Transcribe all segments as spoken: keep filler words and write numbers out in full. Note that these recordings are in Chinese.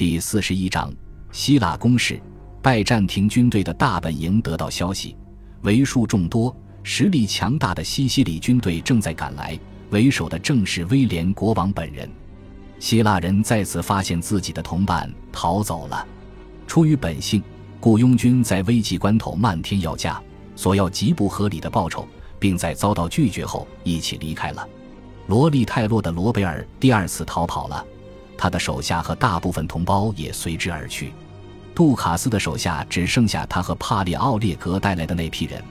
第四十一章，希腊攻势。拜占庭军队的大本营得到消息，为数众多、实力强大的西西里军队正在赶来，为首的正是威廉国王本人。希腊人再次发现自己的同伴逃走了。出于本性，雇佣军在危急关头漫天要价，索要极不合理的报酬，并在遭到拒绝后一起离开了。罗利泰洛的罗贝尔第二次逃跑了，他的手下和大部分同胞也随之而去。杜卡斯的手下只剩下他和帕里奥列格带来的那批人，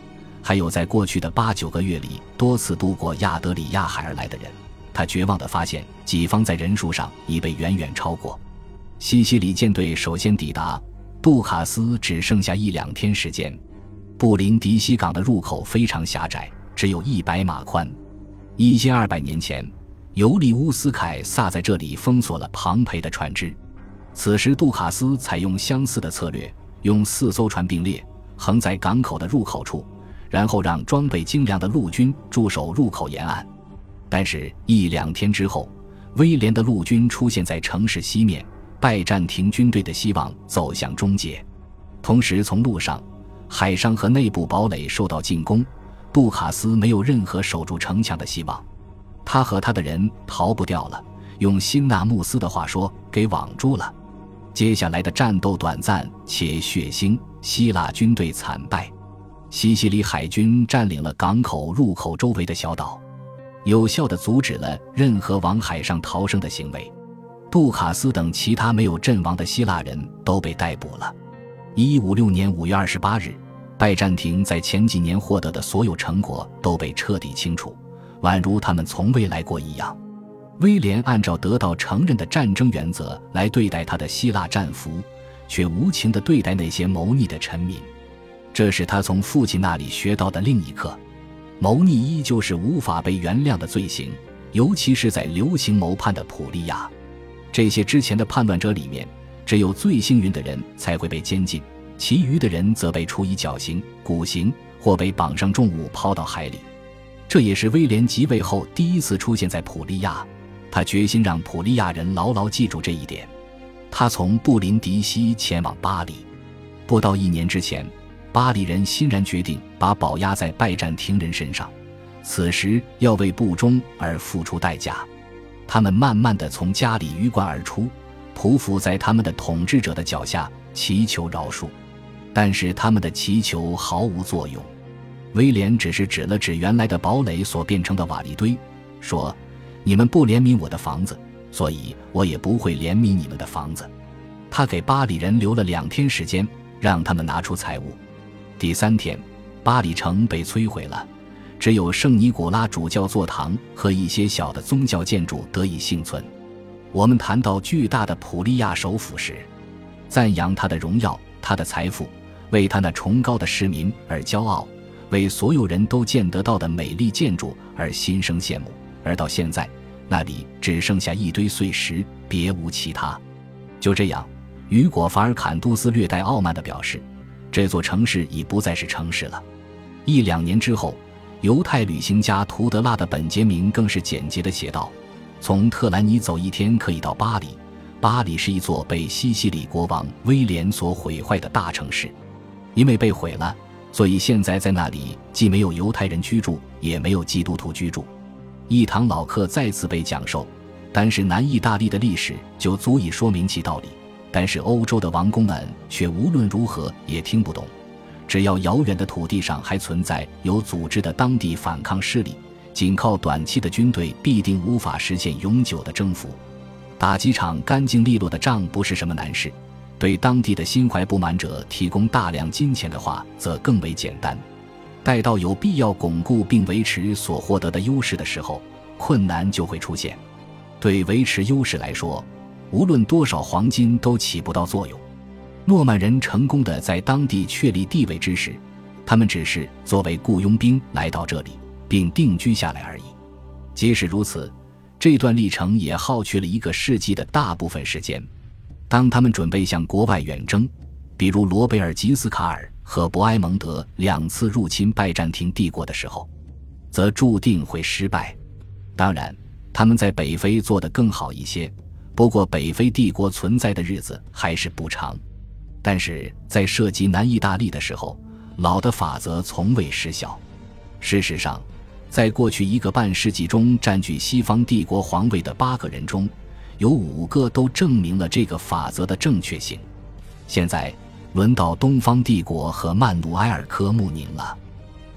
还有在过去的八九个月里多次渡过亚德里亚海而来的人。他绝望地发现己方在人数上已被远远超过。西西里舰队首先抵达，杜卡斯只剩下一两天时间。布林迪西港的入口非常狭窄，只有一百码宽。一千二百年前，尤利乌斯凯撒在这里封锁了庞培的船只。此时杜卡斯采用相似的策略，用四艘船并列横在港口的入口处，然后让装备精良的陆军驻守入口沿岸。但是一两天之后，威廉的陆军出现在城市西面，拜占庭军队的希望走向终结。同时从陆上、海上和内部堡垒受到进攻，杜卡斯没有任何守住城墙的希望，他和他的人逃不掉了，用辛纳穆斯的话说，给网住了。接下来的战斗短暂且血腥，希腊军队惨败。西西里海军占领了港口入口周围的小岛，有效地阻止了任何往海上逃生的行为。杜卡斯等其他没有阵亡的希腊人都被逮捕了。一一五六年五月二十八日，拜占庭在前几年获得的所有成果都被彻底清除，宛如他们从未来过一样。威廉按照得到承认的战争原则来对待他的希腊战俘，却无情地对待那些谋逆的臣民。这是他从父亲那里学到的另一课。谋逆依旧是无法被原谅的罪行，尤其是在流行谋叛的普利亚。这些之前的叛乱者里面，只有最幸运的人才会被监禁，其余的人则被处以绞刑、骨刑，或被绑上重物抛到海里。这也是威廉即位后第一次出现在普利亚，他决心让普利亚人牢牢记住这一点。他从布林迪西前往巴黎，不到一年之前，巴黎人欣然决定把宝压在拜占庭人身上，此时要为不忠而付出代价。他们慢慢地从家里鱼贯而出，匍匐在他们的统治者的脚下，祈求饶恕。但是他们的祈求毫无作用。威廉只是指了指原来的堡垒所变成的瓦砾堆，说：你们不怜悯我的房子，所以我也不会怜悯你们的房子。他给巴黎人留了两天时间，让他们拿出财物。第三天，巴黎城被摧毁了，只有圣尼古拉主教座堂和一些小的宗教建筑得以幸存。我们谈到巨大的普利亚首府时，赞扬他的荣耀、他的财富，为他那崇高的市民而骄傲，为所有人都见得到的美丽建筑而心生羡慕。而到现在，那里只剩下一堆碎石，别无其他。就这样，雨果·法尔坎杜斯略带傲慢地表示，这座城市已不再是城市了。一两年之后，犹太旅行家图德拉的本杰明更是简洁地写道：从特兰尼走一天可以到巴黎，巴黎是一座被西西里国王威廉所毁坏的大城市。因为被毁了，所以现在在那里既没有犹太人居住，也没有基督徒居住。一堂老课再次被讲授，但是南意大利的历史就足以说明其道理，但是欧洲的王公们却无论如何也听不懂。只要遥远的土地上还存在有组织的当地反抗势力，仅靠短期的军队必定无法实现永久的征服。打几场干净利落的仗不是什么难事，对当地的心怀不满者提供大量金钱的话则更为简单。待到有必要巩固并维持所获得的优势的时候，困难就会出现。对维持优势来说，无论多少黄金都起不到作用。诺曼人成功地在当地确立地位之时，他们只是作为雇佣兵来到这里，并定居下来而已。即使如此，这段历程也耗去了一个世纪的大部分时间。当他们准备向国外远征，比如罗贝尔·吉斯卡尔和博埃蒙德两次入侵拜占庭帝国的时候，则注定会失败。当然，他们在北非做得更好一些。不过北非帝国存在的日子还是不长，但是在涉及南意大利的时候，老的法则从未失效。事实上，在过去一个半世纪中占据西方帝国皇位的八个人中，有五个都证明了这个法则的正确性。现在轮到东方帝国和曼努埃尔科穆宁了。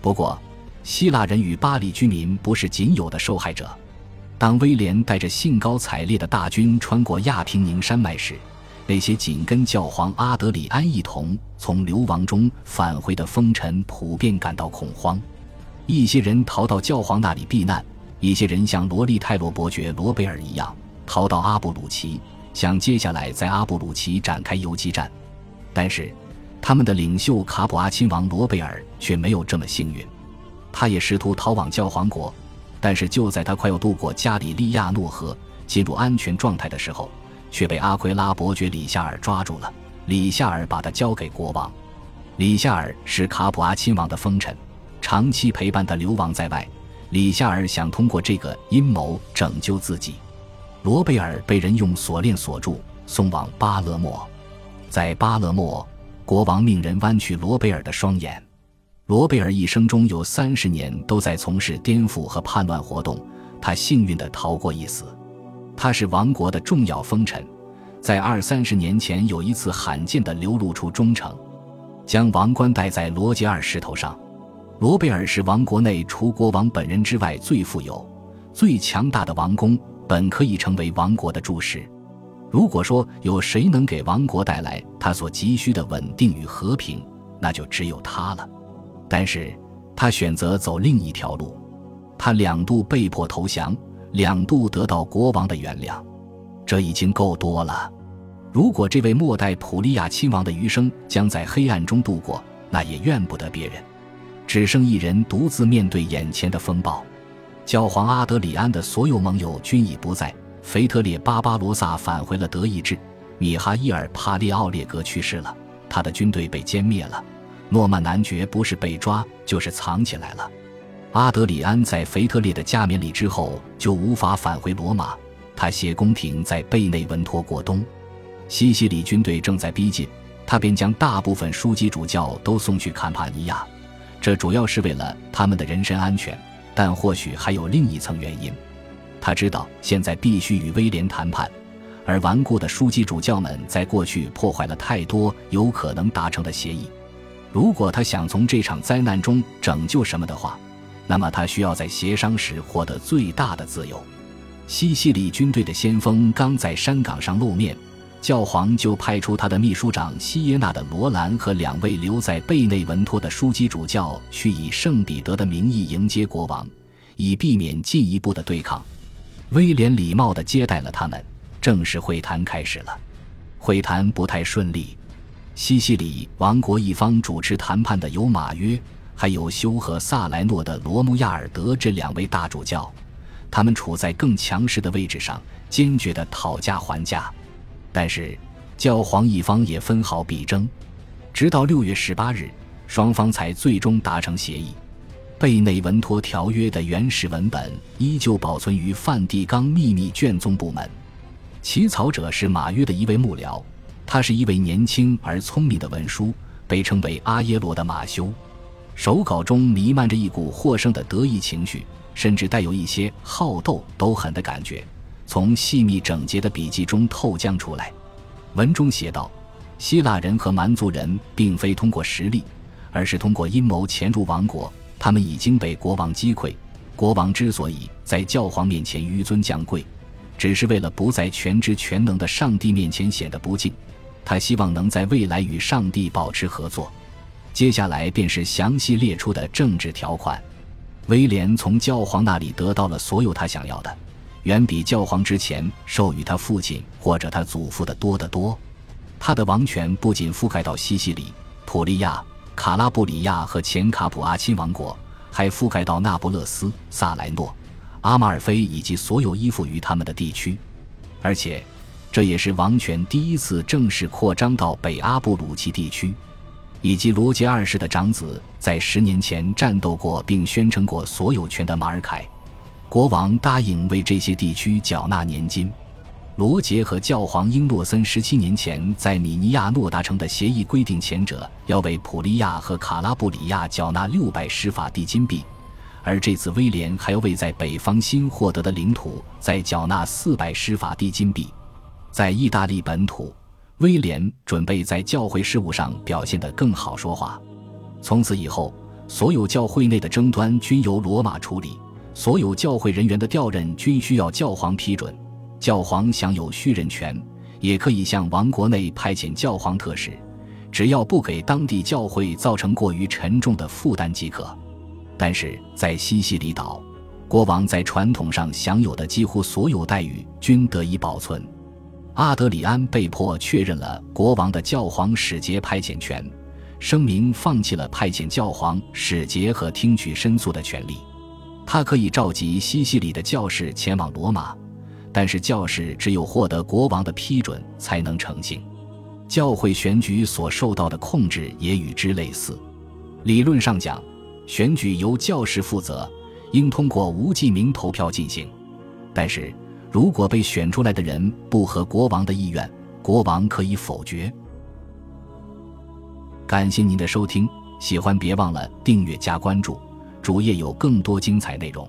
不过希腊人与巴黎居民不是仅有的受害者。当威廉带着兴高采烈的大军穿过亚平宁山脉时，那些紧跟教皇阿德里安一同从流亡中返回的风尘普遍感到恐慌。一些人逃到教皇那里避难，一些人像罗利泰罗伯爵罗贝尔一样逃到阿布鲁奇，想接下来在阿布鲁奇展开游击战。但是他们的领袖卡普阿亲王罗贝尔却没有这么幸运，他也试图逃往教皇国，但是就在他快要渡过加里利亚诺河进入安全状态的时候，却被阿奎拉伯爵里夏尔抓住了。里夏尔把他交给国王。里夏尔是卡普阿亲王的封臣，长期陪伴他流亡在外，里夏尔想通过这个阴谋拯救自己。罗贝尔被人用锁链锁住，送往巴勒莫。在巴勒莫，国王命人剜去罗贝尔的双眼。罗贝尔一生中有三十年都在从事颠覆和叛乱活动，他幸运地逃过一死。他是王国的重要封臣，在二三十年前有一次罕见地流露出忠诚，将王冠戴在罗杰二世头上。罗贝尔是王国内除国王本人之外最富有、最强大的王公，本可以成为王国的柱石。如果说有谁能给王国带来他所急需的稳定与和平，那就只有他了。但是他选择走另一条路，他两度被迫投降，两度得到国王的原谅，这已经够多了。如果这位末代普利亚亲王的余生将在黑暗中度过，那也怨不得别人，只剩一人独自面对眼前的风暴。教皇阿德里安的所有盟友均已不在，腓特烈巴巴罗萨返回了德意志，米哈伊尔帕列奥列格去世了，他的军队被歼灭了，诺曼男爵不是被抓就是藏起来了。阿德里安在腓特烈的加冕礼之后就无法返回罗马，他携宫廷在贝内文托过冬。西西里军队正在逼近，他便将大部分枢机主教都送去坎帕尼亚，这主要是为了他们的人身安全，但或许还有另一层原因。他知道现在必须与威廉谈判，而顽固的枢机主教们在过去破坏了太多有可能达成的协议。如果他想从这场灾难中拯救什么的话，那么他需要在协商时获得最大的自由。西西里军队的先锋刚在山岗上露面，教皇就派出他的秘书长西耶纳的罗兰和两位留在贝内文托的枢机主教去以圣彼得的名义迎接国王，以避免进一步的对抗。威廉礼貌地接待了他们，正式会谈开始了。会谈不太顺利，西西里王国一方主持谈判的有马约，还有修和萨莱诺的罗穆亚尔德这两位大主教，他们处在更强势的位置上，坚决地讨价还价。但是教皇一方也分毫必争，直到六月十八日，双方才最终达成协议。贝内文托条约的原始文本依旧保存于梵蒂冈秘密卷宗部门，起草者是马约的一位幕僚，他是一位年轻而聪明的文书，被称为阿耶罗的马修。手稿中弥漫着一股获胜的得意情绪，甚至带有一些好斗斗狠的感觉，从细密整洁的笔迹中透将出来。文中写道，希腊人和蛮族人并非通过实力，而是通过阴谋潜入王国，他们已经被国王击溃。国王之所以在教皇面前纡尊降贵，只是为了不在全知全能的上帝面前显得不敬，他希望能在未来与上帝保持合作。接下来便是详细列出的政治条款。威廉从教皇那里得到了所有他想要的，远比教皇之前授予他父亲或者他祖父的多得多。他的王权不仅覆盖到西西里、普利亚、卡拉布里亚和前卡普阿亲王国，还覆盖到那不勒斯、萨莱诺、阿马尔菲以及所有依附于他们的地区。而且这也是王权第一次正式扩张到北阿布鲁奇地区，以及罗杰二世的长子在十年前战斗过并宣称过所有权的马尔凯。国王答应为这些地区缴纳年金。罗杰和教皇英诺森十七年前在米尼亚诺达成的协议规定，前者要为普利亚和卡拉布里亚缴纳六百施法地金币，而这次威廉还要为在北方新获得的领土再缴纳四百施法地金币。在意大利本土，威廉准备在教会事务上表现得更好说话。从此以后，所有教会内的争端均由罗马处理，所有教会人员的调任均需要教皇批准。教皇享有续任权，也可以向王国内派遣教皇特使，只要不给当地教会造成过于沉重的负担即可。但是在西西里岛，国王在传统上享有的几乎所有待遇均得以保存。阿德里安被迫确认了国王的教皇使节派遣权，声明放弃了派遣教皇使节和听取申诉的权利。他可以召集西西里的教士前往罗马，但是教士只有获得国王的批准才能成行。教会选举所受到的控制也与之类似。理论上讲，选举由教士负责，应通过无记名投票进行。但是，如果被选出来的人不合国王的意愿，国王可以否决。感谢您的收听，喜欢别忘了订阅加关注，主页有更多精彩内容。